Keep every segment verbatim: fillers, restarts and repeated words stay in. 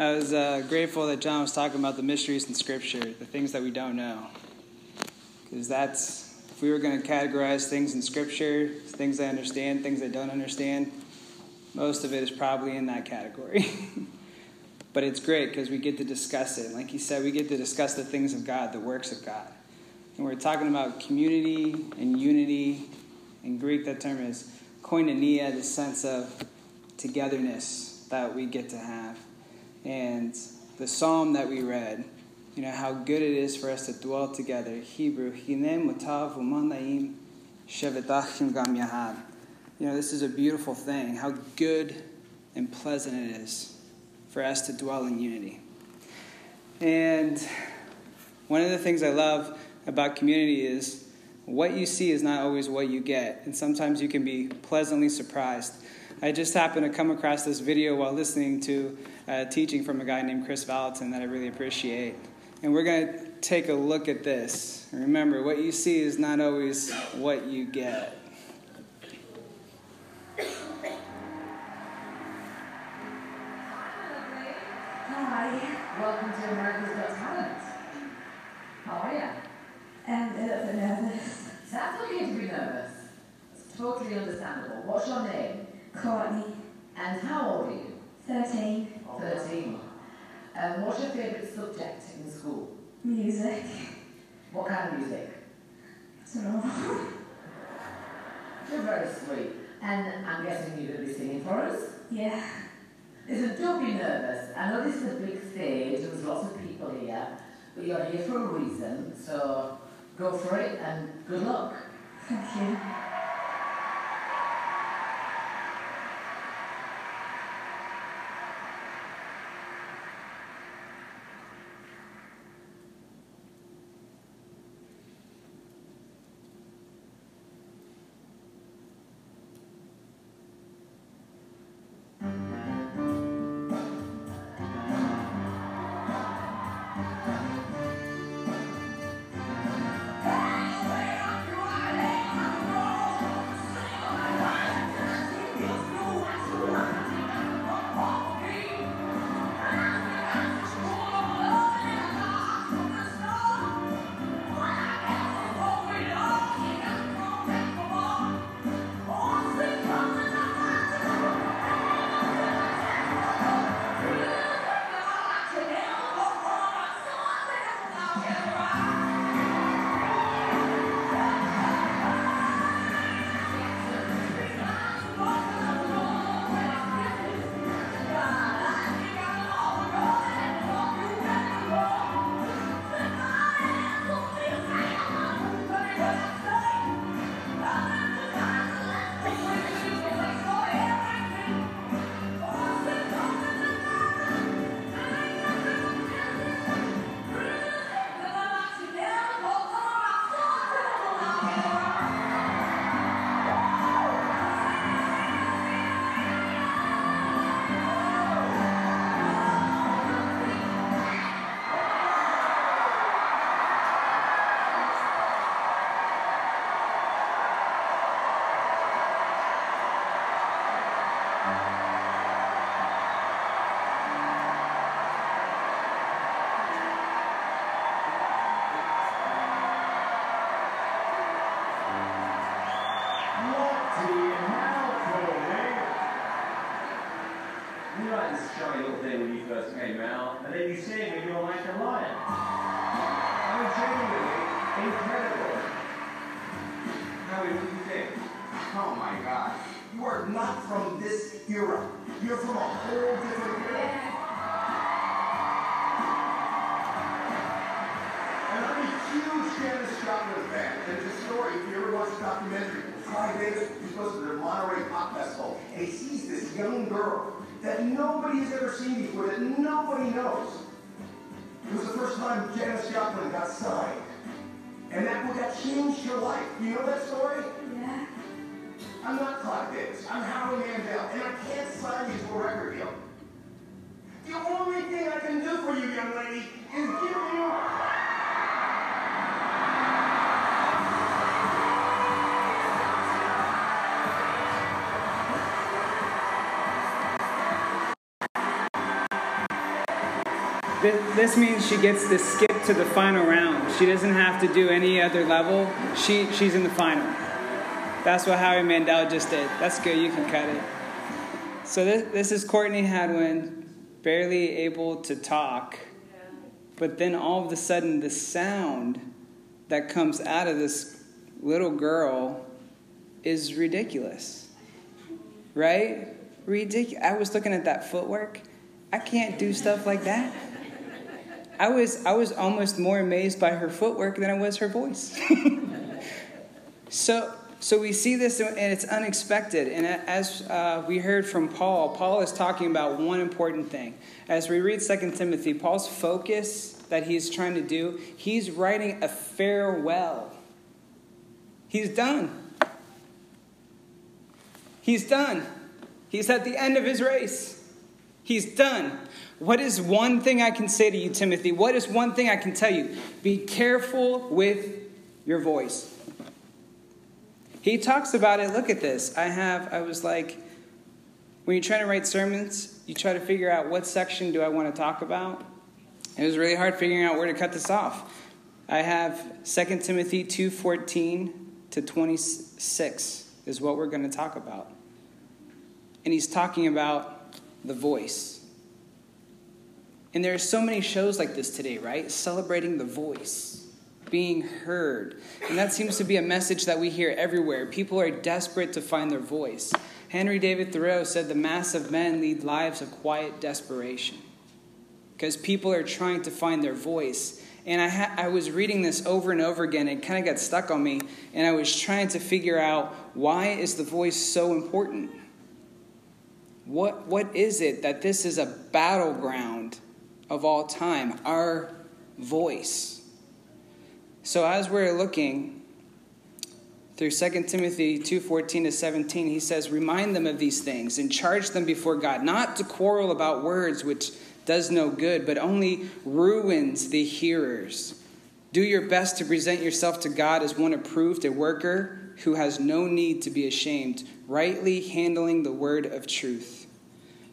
I was uh, grateful that John was talking about the mysteries in Scripture, the things that we don't know. Because that's, if we were going to categorize things in Scripture, things I understand, things I don't understand, most of it is probably in that category. But it's great because we get to discuss it. And like he said, we get to discuss the things of God, the works of God. And we're talking about community and unity. In Greek, that term is koinonia, the sense of togetherness that we get to have. And the psalm that we read, you know, how good it is for us to dwell together. Hebrew, hinem utav umanaim shevetachim gam yahad. You know, this is a beautiful thing, how good and pleasant it is for us to dwell in unity. And one of the things I love about community is what you see is not always what you get. And sometimes you can be pleasantly surprised. I just happened to come across this video while listening to a teaching from a guy named Chris Vallotton that I really appreciate. And we're going to take a look at this. And remember, what you see is not always what you get. Hi, welcome to America's Got Talent. How are you? I'm a little bit nervous. That's okay to be nervous. It's totally understandable. What's your name? Courtney. And how old are you? Thirteen. Thirteen. Um, what's your favourite subject in school? Music. What kind of music? I don't know. You're very sweet. And I'm guessing you're going to be singing for us? Yeah. Listen, don't be nervous. I know this is a big stage, there's lots of people here, but you're here for a reason, so go for it and good luck. Thank you. This means she gets to skip to the final round. She doesn't have to do any other level. She, she's in the final. That's what Howie Mandel just did. That's good. You can cut it. So this, this is Courtney Hadwin, barely able to talk. But then all of a sudden, the sound that comes out of this little girl is ridiculous. Right? Ridiculous. I was looking at that footwork. I can't do stuff like that. I was I was almost more amazed by her footwork than I was her voice. so so we see this, and it's unexpected. And as uh, we heard from Paul, Paul is talking about one important thing. As we read Second Timothy, Paul's focus that he's trying to do, he's writing a farewell. He's done. He's done. He's at the end of his race. He's done. What is one thing I can say to you, Timothy? What is one thing I can tell you? Be careful with your voice. He talks about it. Look at this. I have, I was like, when you're trying to write sermons, you try to figure out what section do I want to talk about. It was really hard figuring out where to cut this off. I have Second Timothy two fourteen to twenty-six is what we're going to talk about. And he's talking about the voice. And there are so many shows like this today, right? Celebrating the voice, being heard. And that seems to be a message that we hear everywhere. People are desperate to find their voice. Henry David Thoreau said the mass of men lead lives of quiet desperation because people are trying to find their voice. And I, ha- I was reading this over and over again. It kind of got stuck on me. And I was trying to figure out, why is the voice so important? What what is it that this is a battleground of all time? Our voice. So as we're looking through Second Timothy two fourteen to seventeen, he says, remind them of these things and charge them before God, not to quarrel about words, which does no good, but only ruins the hearers. Do your best to present yourself to God as one approved, a worker who has no need to be ashamed, rightly handling the word of truth.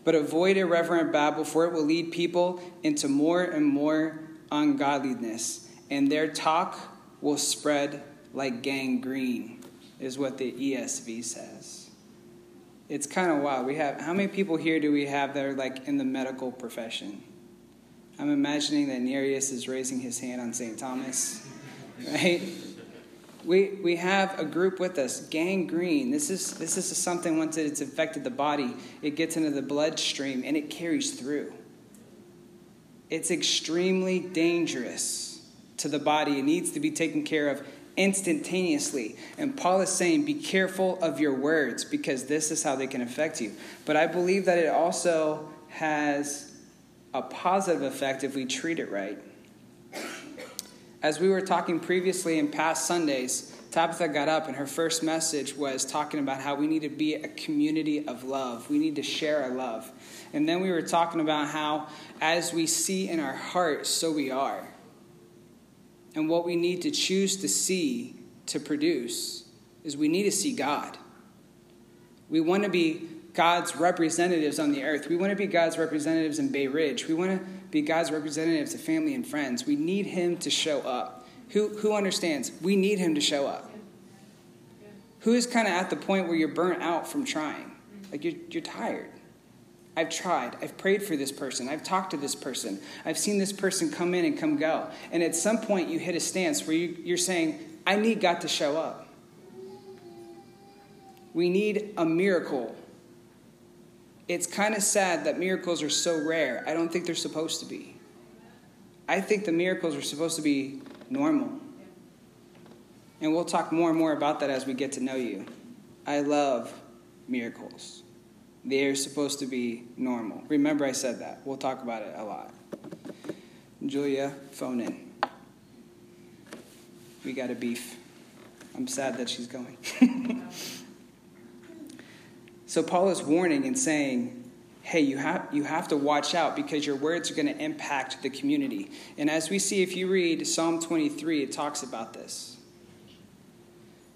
But avoid irreverent babble, for it will lead people into more and more ungodliness, and their talk will spread like gangrene, is what the E S V says. It's kind of wild. We have, how many people here do we have that are like in the medical profession? I'm imagining that Nereus is raising his hand on Saint Thomas, right? We we have a group with us, gangrene. This is this is something, once it's infected the body, it gets into the bloodstream and it carries through. It's extremely dangerous to the body. It needs to be taken care of instantaneously. And Paul is saying, be careful of your words because this is how they can affect you. But I believe that it also has a positive effect if we treat it right. As we were talking previously in past Sundays, Tabitha got up and her first message was talking about how we need to be a community of love. We need to share our love. And then we were talking about how as we see in our heart, so we are. And what we need to choose to see to produce is we need to see God. We want to be God's representatives on the earth. We want to be God's representatives in Bay Ridge. We want to be God's representatives to family and friends. We need him to show up. Who who understands? We need him to show up. Yeah. Yeah. Who is kind of at the point where you're burnt out from trying? Mm-hmm. Like you're, you're tired. I've tried. I've prayed for this person. I've talked to this person. I've seen this person come in and come go. And at some point you hit a stance where you, you're saying, I need God to show up. We need a miracle. It's kind of sad that miracles are so rare. I don't think they're supposed to be. I think the miracles are supposed to be normal. And we'll talk more and more about that as we get to know you. I love miracles. They're supposed to be normal. Remember I said that. We'll talk about it a lot. Julia, phone in. We got a beef. I'm sad that she's going. So Paul is warning and saying, hey, you have you have to watch out because your words are going to impact the community. And as we see, if you read Psalm twenty-three, it talks about this.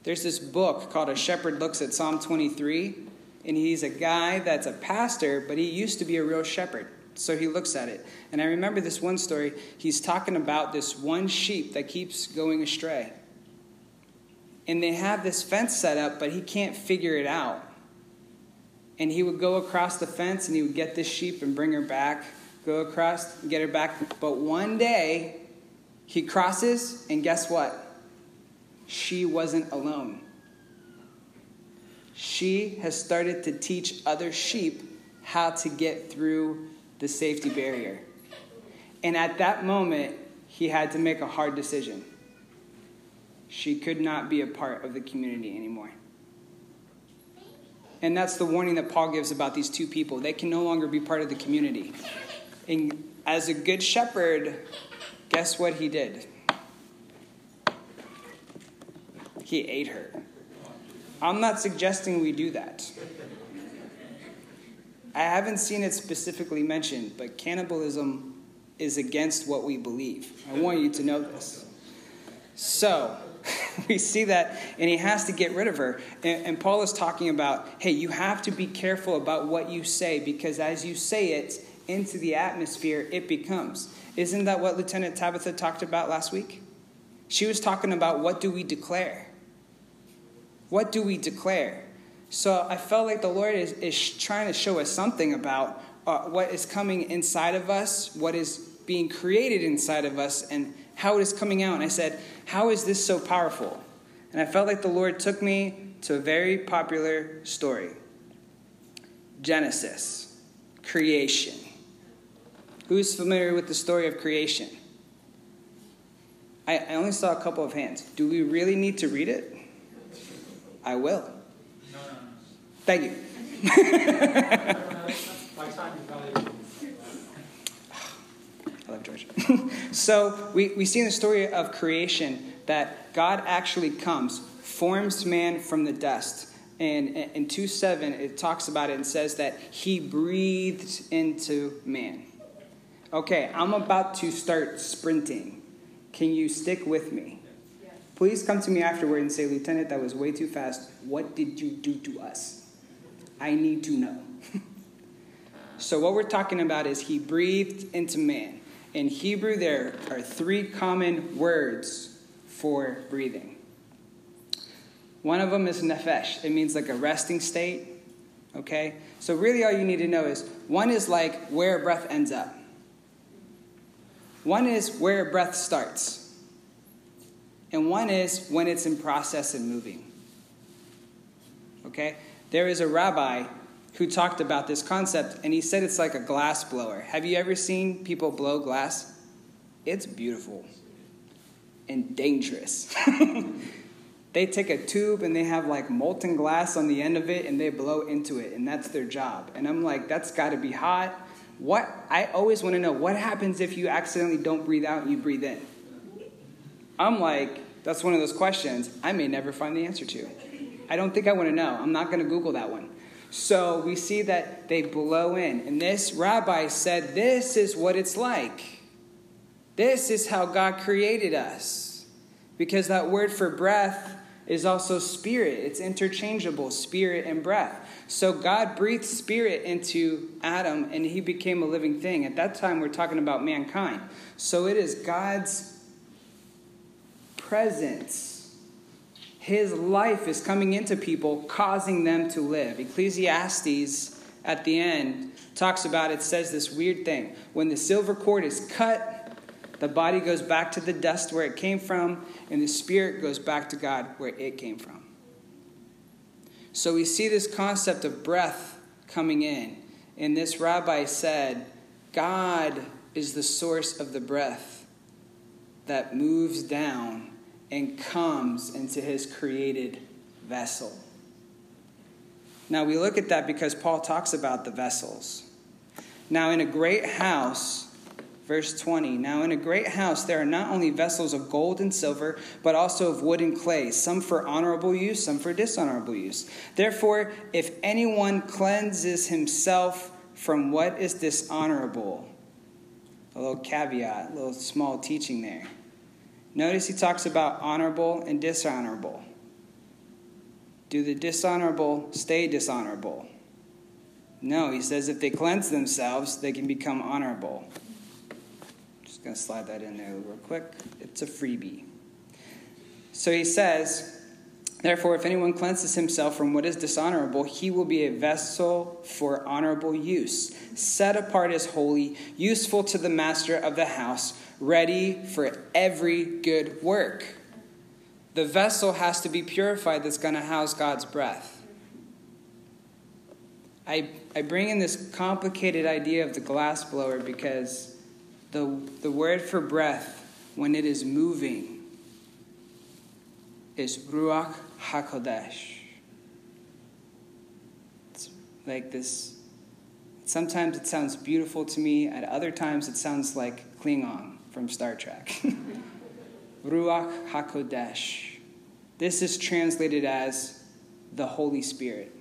There's this book called A Shepherd Looks at Psalm twenty-three, and he's a guy that's a pastor, but he used to be a real shepherd. so he looks at it. And I remember this one story. He's talking about this one sheep that keeps going astray. And they have this fence set up, but he can't figure it out. And he would go across the fence, and he would get this sheep and bring her back, go across, get her back. But one day, he crosses, and guess what? She wasn't alone. She has started to teach other sheep how to get through the safety barrier. And at that moment, he had to make a hard decision. She could not be a part of the community anymore. And that's the warning that Paul gives about these two people. They can no longer be part of the community. And as a good shepherd, guess what he did? He ate her. I'm not suggesting we do that. I haven't seen it specifically mentioned, but cannibalism is against what we believe. I want you to know this. So we see that, and he has to get rid of her. And, and Paul is talking about, hey, you have to be careful about what you say, because as you say it into the atmosphere, it becomes. Isn't that what Lieutenant Tabitha talked about last week? She was talking about what do we declare? What do we declare? So I felt like the Lord is, is trying to show us something about uh, what is coming inside of us, what is being created inside of us, and how it is coming out. And I said, how is this so powerful? And I felt like the Lord took me to a very popular story. Genesis, creation. Who's familiar with the story of creation? I, I only saw a couple of hands. Do we really need to read it? I will. No, no, no. Thank you. I love George. So we, we see in the story of creation that God actually comes, forms man from the dust. And in two seven, it talks about it and says that he breathed into man. Okay, I'm about to start sprinting. Can you stick with me? Please come to me afterward and say, Lieutenant, that was way too fast. What did you do to us? I need to know. So what we're talking about is he breathed into man. In Hebrew, there are three common words for breathing. One of them is nefesh. It means like a resting state. Okay? So really all you need to know is one is like where breath ends up. One is where breath starts. And one is when it's in process and moving. Okay? There is a rabbi who talked about this concept, and he said it's like a glass blower. Have you ever seen people blow glass? It's beautiful and dangerous. They take a tube, and they have like molten glass on the end of it, and they blow into it, and that's their job. And I'm like, that's got to be hot. What? I always want to know, what happens if you accidentally don't breathe out and you breathe in? I'm like, that's one of those questions I may never find the answer to. I don't think I want to know. I'm not going to Google that one. So we see that they blow in. And this rabbi said, this is what it's like. This is how God created us. Because that word for breath is also spirit. It's interchangeable, spirit and breath. So God breathed spirit into Adam, and he became a living thing. At that time, we're talking about mankind. So it is God's presence. His life is coming into people, causing them to live. Ecclesiastes at the end talks about it, says this weird thing. When the silver cord is cut, the body goes back to the dust where it came from, and the spirit goes back to God where it came from. So we see this concept of breath coming in. And this rabbi said, God is the source of the breath that moves down and comes into his created vessel. Now we look at that because Paul talks about the vessels. Now in a great house, verse twenty, now in a great house there are not only vessels of gold and silver, but also of wood and clay, some for honorable use, some for dishonorable use. Therefore, if anyone cleanses himself from what is dishonorable, a little caveat, a little small teaching there. Notice he talks about honorable and dishonorable. Do the dishonorable stay dishonorable? No, he says if they cleanse themselves, they can become honorable. Just going to slide that in there real quick. It's a freebie. So he says, therefore, if anyone cleanses himself from what is dishonorable, he will be a vessel for honorable use, set apart as holy, useful to the master of the house, ready for every good work. The vessel has to be purified that's going to house God's breath. I I bring in this complicated idea of the glass blower because the the word for breath, when it is moving, is Ruach HaKodesh. It's like this. Sometimes it sounds beautiful to me. At other times it sounds like Klingon from Star Trek. Ruach HaKodesh. This is translated as the Holy Spirit.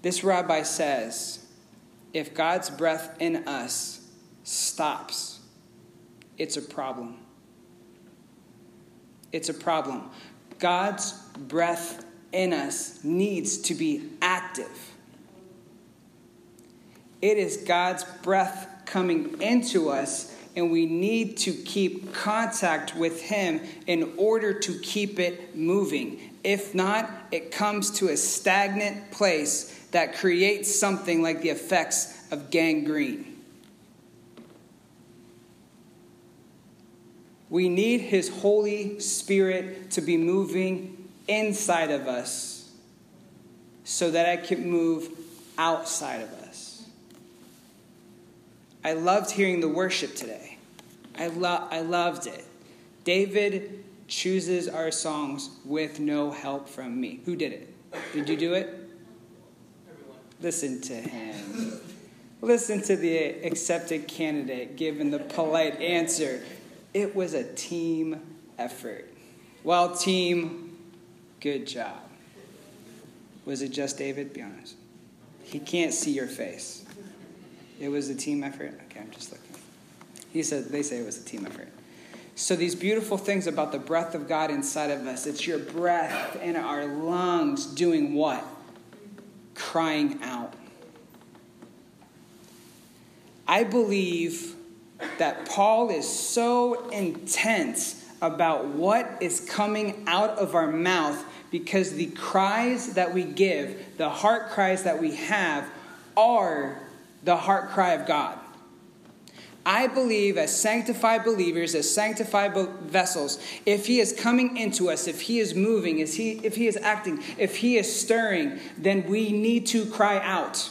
This rabbi says, if God's breath in us stops, it's a problem. It's a problem. God's breath in us needs to be active. It is God's breath coming into us, and we need to keep contact with him in order to keep it moving. If not, it comes to a stagnant place that creates something like the effects of gangrene. We need his Holy Spirit to be moving inside of us so that it can move outside of us. I loved hearing the worship today. I, lo- I loved it. David chooses our songs with no help from me. Who did it? Did you do it? Listen to him. Listen to the accepted candidate giving the polite answer. It was a team effort. Well, team, good job. Was it just David? Be honest. He can't see your face. It was a team effort. Okay, I'm just looking. He said, they say it was a team effort. So these beautiful things about the breath of God inside of us, it's your breath in our lungs doing what? Crying out. I believe that Paul is so intense about what is coming out of our mouth because the cries that we give, the heart cries that we have, are the heart cry of God. I believe as sanctified believers, as sanctified vessels, if he is coming into us, if he is moving, if he, if he is acting, if he is stirring, then we need to cry out.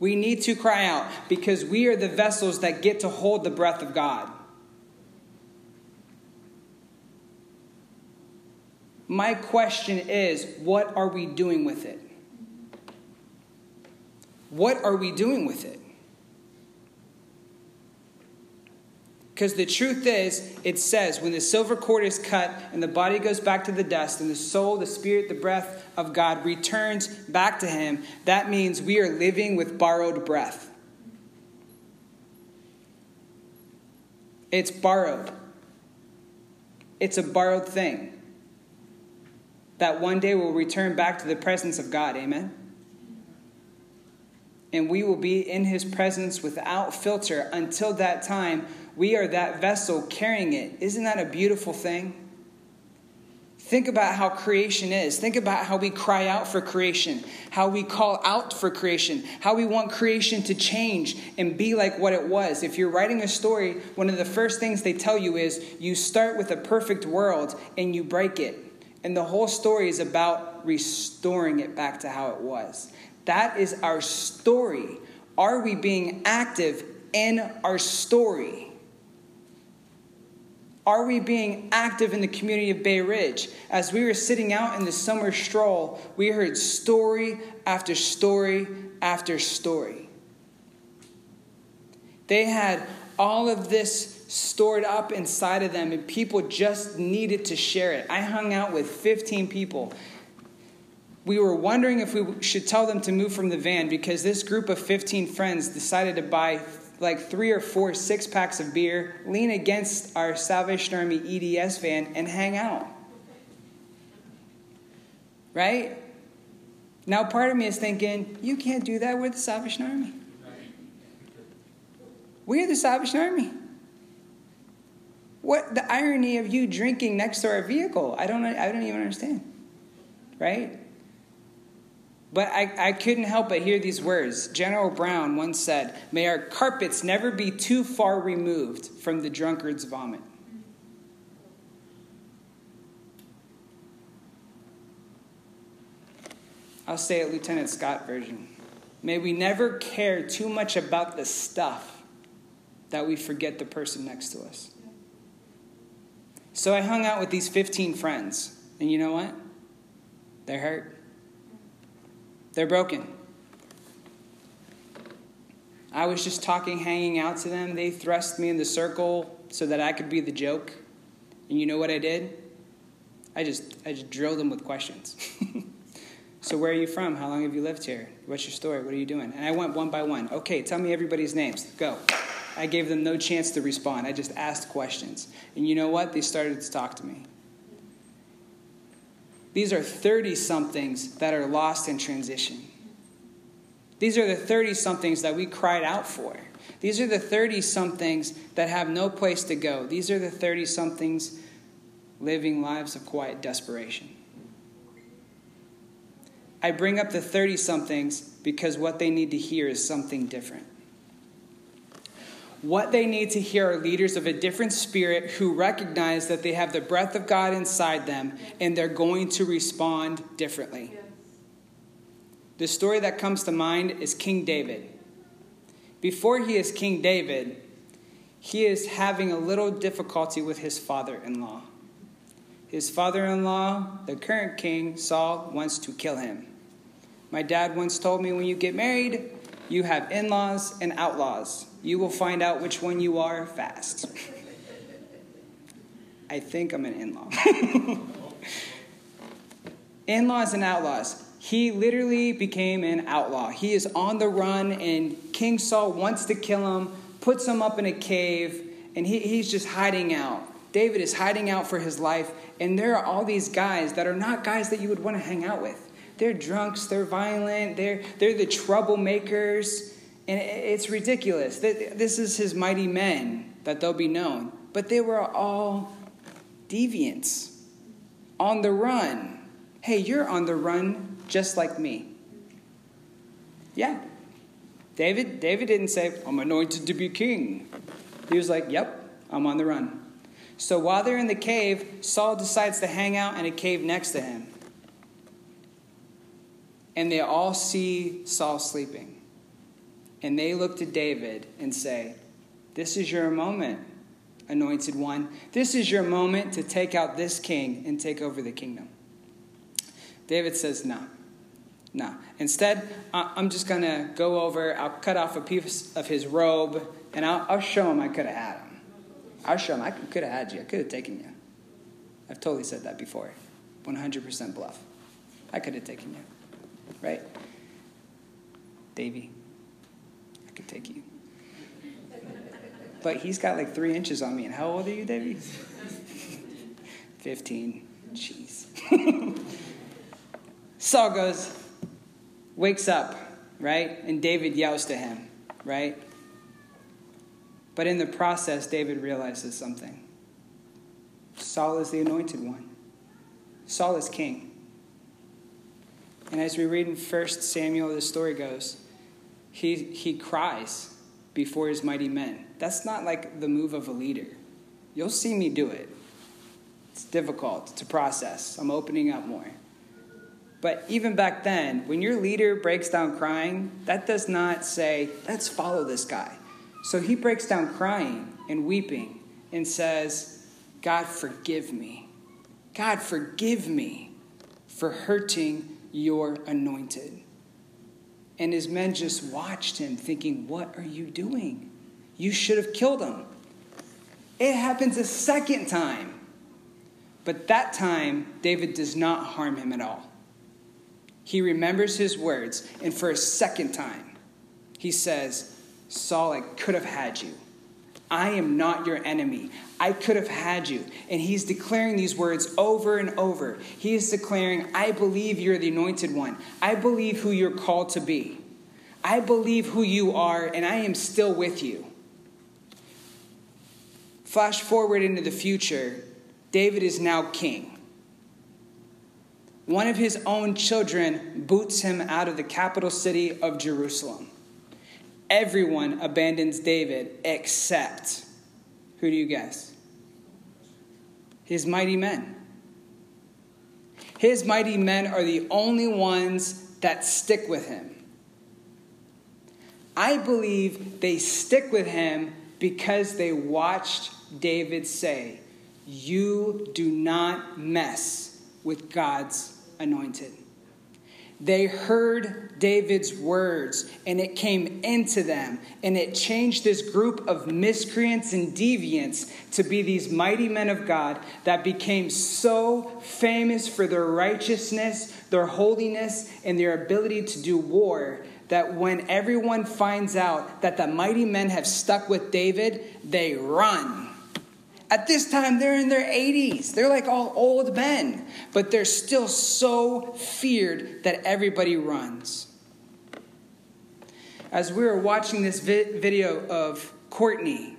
We need to cry out because we are the vessels that get to hold the breath of God. My question is, what are we doing with it? What are we doing with it? Because the truth is, it says, when the silver cord is cut and the body goes back to the dust and the soul, the spirit, the breath of God returns back to him, that means we are living with borrowed breath. It's borrowed. It's a borrowed thing that one day will return back to the presence of God. Amen? And we will be in his presence without filter until that time. We are that vessel carrying it. Isn't that a beautiful thing? Think about how creation is. Think about how we cry out for creation, how we call out for creation, how we want creation to change and be like what it was. If you're writing a story, one of the first things they tell you is you start with a perfect world and you break it. And the whole story is about restoring it back to how it was. That is our story. Are we being active in our story? Are we being active in the community of Bay Ridge? As we were sitting out in the summer stroll, we heard story after story after story. They had all of this stored up inside of them, and people just needed to share it. I hung out with fifteen people. We were wondering if we should tell them to move from the van because this group of fifteen friends decided to buy like three or four six packs of beer, lean against our Salvation Army E D S van, and hang out. right? Now part of me is thinking, you can't do that with the Salvation Army. We're the Salvation Army. What the irony of you drinking next to our vehicle? I don't I don't even understand, right? But I, I couldn't help but hear these words. General Brown once said, "May our carpets never be too far removed from the drunkard's vomit." I'll say it, Lieutenant Scott version. May we never care too much about the stuff that we forget the person next to us. So I hung out with these fifteen friends. And you know what? They're hurt. They're broken. I was just talking, hanging out to them. They thrust me in the circle so that I could be the joke. And you know what I did? I just I just drilled them with questions. So where are you from? How long have you lived here? What's your story? What are you doing? And I went one by one. Okay, tell me everybody's names. Go. I gave them no chance to respond. I just asked questions. And you know what? They started to talk to me. These are thirty-somethings that are lost in transition. These are the thirty-somethings that we cried out for. These are the thirty-somethings that have no place to go. These are the thirty-somethings living lives of quiet desperation. I bring up the thirty-somethings because what they need to hear is something different. What they need to hear are leaders of a different spirit who recognize that they have the breath of God inside them and they're going to respond differently. Yes. The story that comes to mind is King David. Before he is King David, he is having a little difficulty with his father-in-law. His father-in-law, the current king, Saul, wants to kill him. My dad once told me, when you get married, you have in-laws and outlaws. You will find out which one you are fast. I think I'm an in-law. In-laws and outlaws. He literally became an outlaw. He is on the run, and King Saul wants to kill him, puts him up in a cave, and he, he's just hiding out. David is hiding out for his life, and there are all these guys that are not guys that you would want to hang out with. They're drunks, they're violent, they're, they're the troublemakers. And it's ridiculous. This is his mighty men that they'll be known. But they were all deviants on the run. Hey, you're on the run just like me. Yeah. David, David didn't say, I'm anointed to be king. He was like, yep, I'm on the run. So while they're in the cave, Saul decides to hang out in a cave next to him. And they all see Saul sleeping. And they look to David and say, this is your moment, anointed one. This is your moment to take out this king and take over the kingdom. David says, no, no. Instead, I'm just going to go over. I'll cut off a piece of his robe, and I'll, I'll show him I could have had him. I'll show him I could have had you. I could have taken you. I've totally said that before. one hundred percent bluff. I could have taken you. Right? Davey. Could take you. But he's got like three inches on me. And how old are you, Davey? fifteen. Jeez. Saul goes, wakes up, right? And David yells to him, right? But in the process, David realizes something. Saul is the anointed one. Saul is king. And as we read in First Samuel, the story goes, He he cries before his mighty men. That's not like the move of a leader. You'll see me do it. It's difficult to process. I'm opening up more. But even back then, when your leader breaks down crying, that does not say, let's follow this guy. So he breaks down crying and weeping and says, God, forgive me. God, forgive me for hurting your anointed. And his men just watched him thinking, what are you doing? You should have killed him. It happens a second time. But that time, David does not harm him at all. He remembers his words. And for a second time, he says, Saul, I could have had you. I am not your enemy. I could have had you. And he's declaring these words over and over. He is declaring, I believe you're the anointed one. I believe who you're called to be. I believe who you are, and I am still with you. Flash forward into the future. David is now king. One of his own children boots him out of the capital city of Jerusalem. Everyone abandons David except, who do you guess? His mighty men. His mighty men are the only ones that stick with him. I believe they stick with him because they watched David say, you do not mess with God's anointed. They heard David's words, and it came into them, and it changed this group of miscreants and deviants to be these mighty men of God that became so famous for their righteousness, their holiness, and their ability to do war that when everyone finds out that the mighty men have stuck with David, they run. At this time, they're in their eighties. They're like all old men, but they're still so feared that everybody runs. As we were watching this vi- video of Courtney,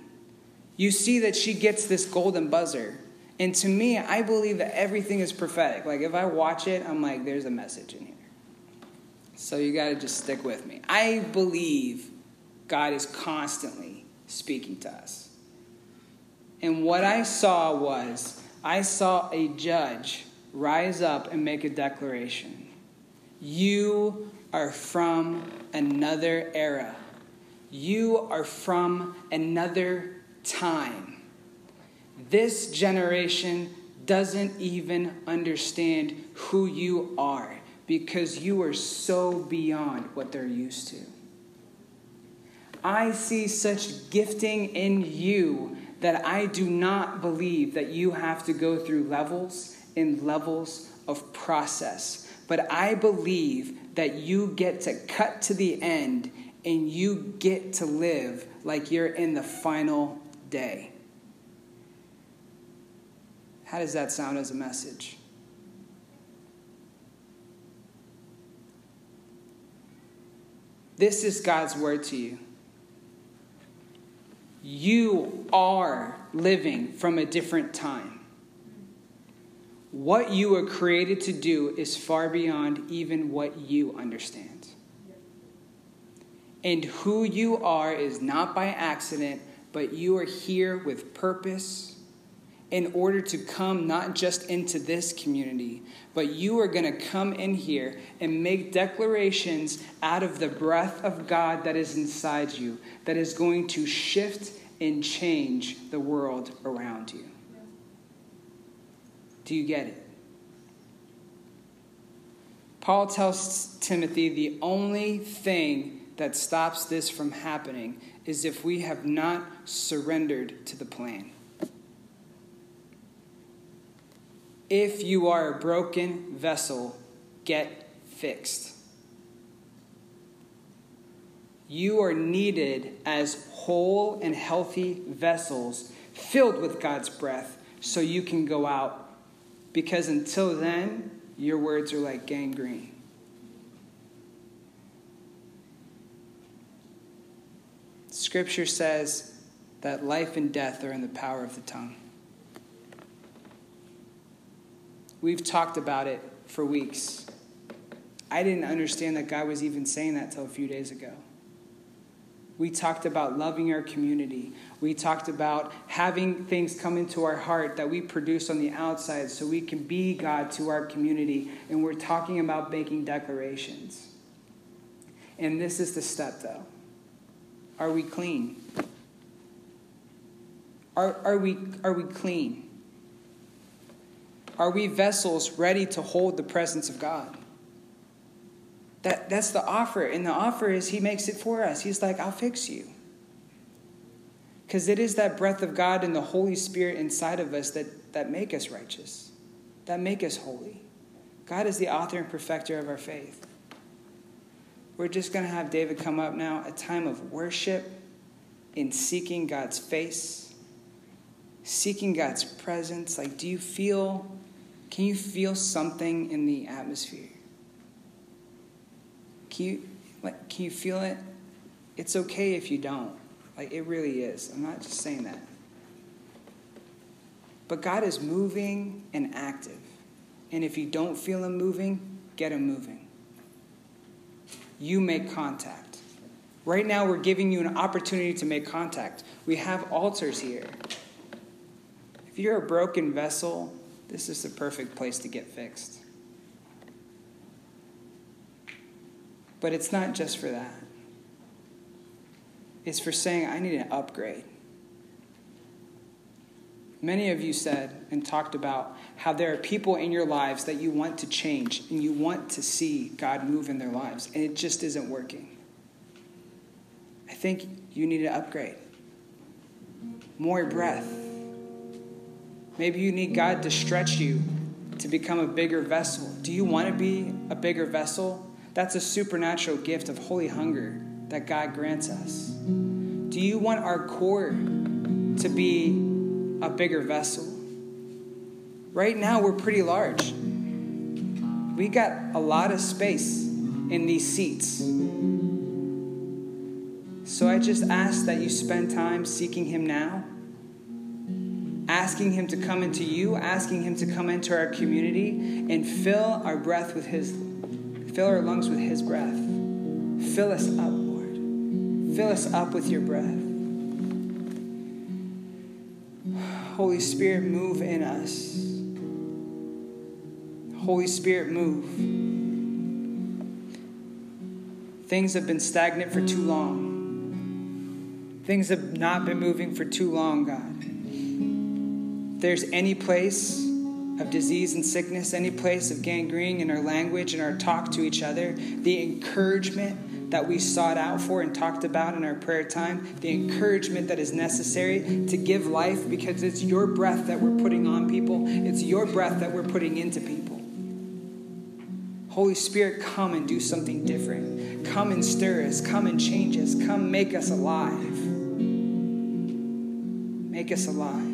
you see that she gets this golden buzzer. And to me, I believe that everything is prophetic. Like if I watch it, I'm like, there's a message in here. So you got to just stick with me. I believe God is constantly speaking to us. And what I saw was, I saw a judge rise up and make a declaration. You are from another era. You are from another time. This generation doesn't even understand who you are because you are so beyond what they're used to. I see such gifting in you that I do not believe that you have to go through levels and levels of process. But I believe that you get to cut to the end and you get to live like you're in the final day. How does that sound as a message? This is God's word to you. You are living from a different time. What you were created to do is far beyond even what you understand. And who you are is not by accident, but you are here with purpose in order to come not just into this community, but you are going to come in here and make declarations out of the breath of God that is inside you, that is going to shift and change the world around you. Do you get it? Paul tells Timothy the only thing that stops this from happening is if we have not surrendered to the plan. If you are a broken vessel, get fixed. You are needed as whole and healthy vessels filled with God's breath so you can go out. Because until then, your words are like gangrene. Scripture says that life and death are in the power of the tongue. We've talked about it for weeks. I didn't understand that God was even saying that till a few days ago. We talked about loving our community. We talked about having things come into our heart that we produce on the outside so we can be God to our community. And we're talking about making declarations. And this is the step, though. Are we clean? Are, are we, are we clean? Are we vessels ready to hold the presence of God? That, that's the offer. And the offer is he makes it for us. He's like, I'll fix you. Because it is that breath of God and the Holy Spirit inside of us that, that make us righteous, that make us holy. God is the author and perfecter of our faith. We're just going to have David come up now, a time of worship, in seeking God's face, seeking God's presence? Like, do you feel, can you feel something in the atmosphere? Can you, like, can you feel it? It's okay if you don't. Like, it really is. I'm not just saying that. But God is moving and active. And if you don't feel him moving, get him moving. You make contact. Right now, we're giving you an opportunity to make contact. We have altars here. If you're a broken vessel, this is the perfect place to get fixed. But it's not just for that. It's for saying, I need an upgrade. Many of you said and talked about how there are people in your lives that you want to change and you want to see God move in their lives, and it just isn't working. I think you need an upgrade. More breath. Maybe you need God to stretch you to become a bigger vessel. Do you want to be a bigger vessel? That's a supernatural gift of holy hunger that God grants us. Do you want our core to be a bigger vessel? Right now, we're pretty large. We got a lot of space in these seats. So I just ask that you spend time seeking him now, asking him to come into you, asking him to come into our community, and fill our breath with his, fill our lungs with his breath. Fill us up, Lord. Fill us up with your breath. Holy Spirit, move in us. Holy Spirit, move. Things have been stagnant for too long. Things have not been moving for too long, God. If there's any place of disease and sickness, any place of gangrene in our language and our talk to each other, the encouragement that we sought out for and talked about in our prayer time, the encouragement that is necessary to give life, because it's your breath that we're putting on people. It's your breath that we're putting into people. Holy Spirit, come and do something different. Come and stir us. Come and change us. Come make us alive. Make us alive.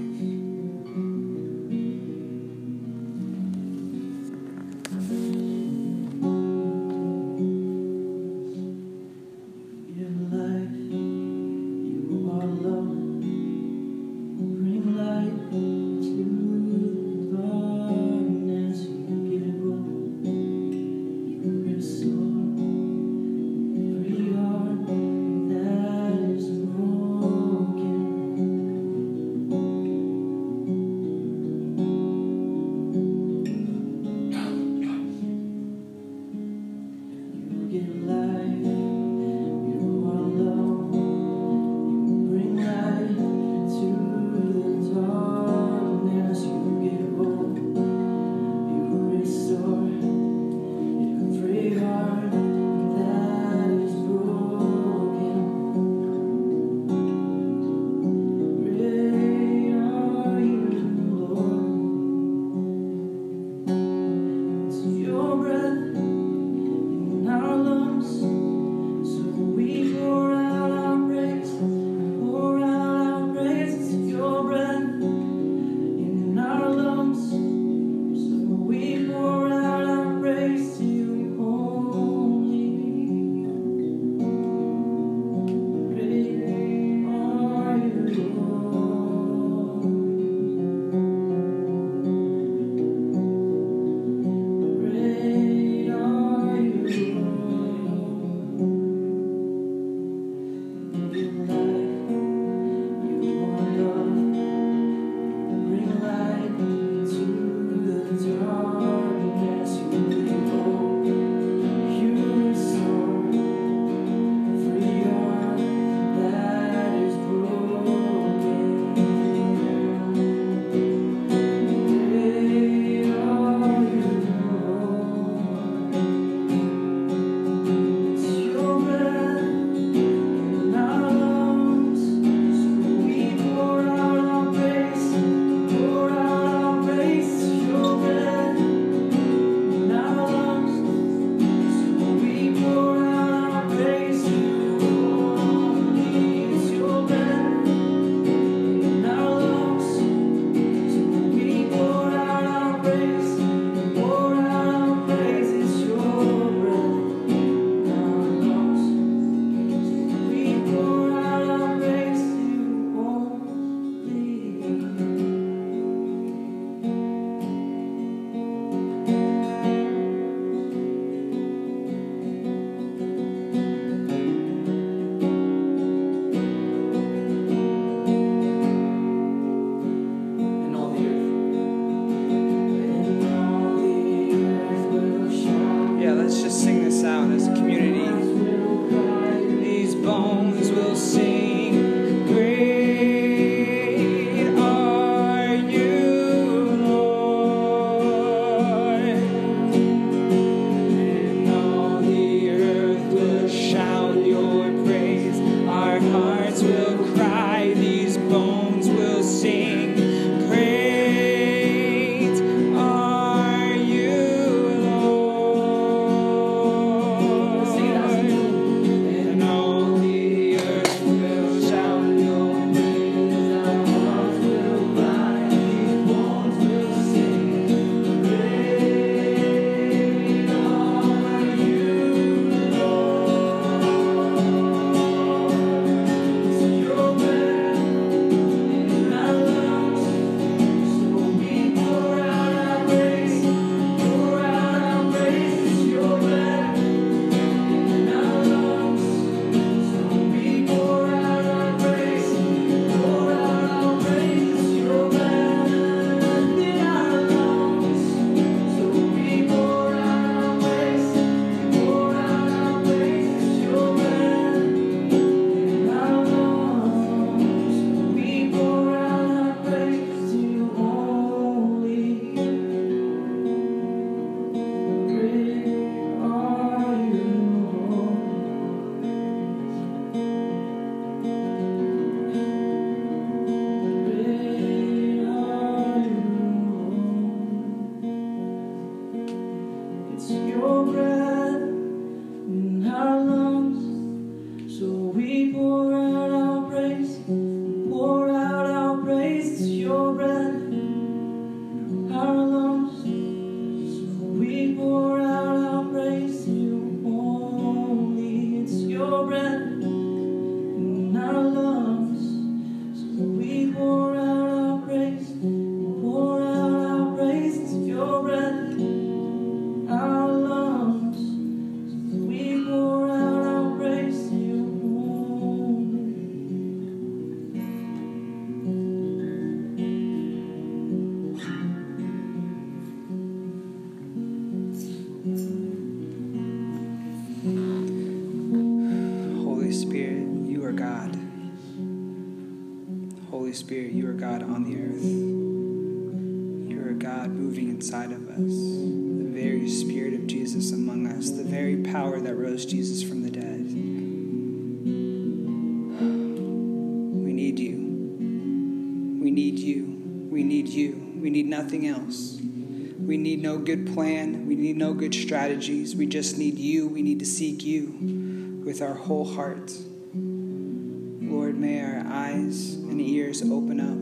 Strategies. We just need you. We need to seek you with our whole heart. Lord, may our eyes and ears open up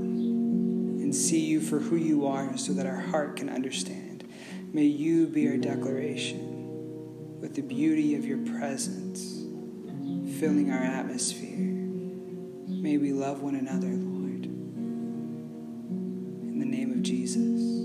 and see you for who you are so that our heart can understand. May you be our declaration with the beauty of your presence filling our atmosphere. May we love one another, Lord. In the name of Jesus.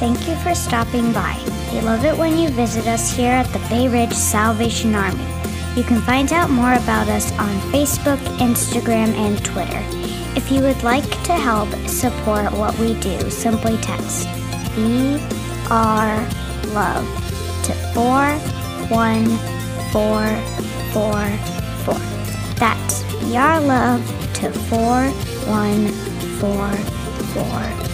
Thank you for stopping by. We love it when you visit us here at the Bay Ridge Salvation Army. You can find out more about us on Facebook, Instagram, and Twitter. If you would like to help support what we do, simply text B R Love to four one four four four. That's B R Love to four one four four four.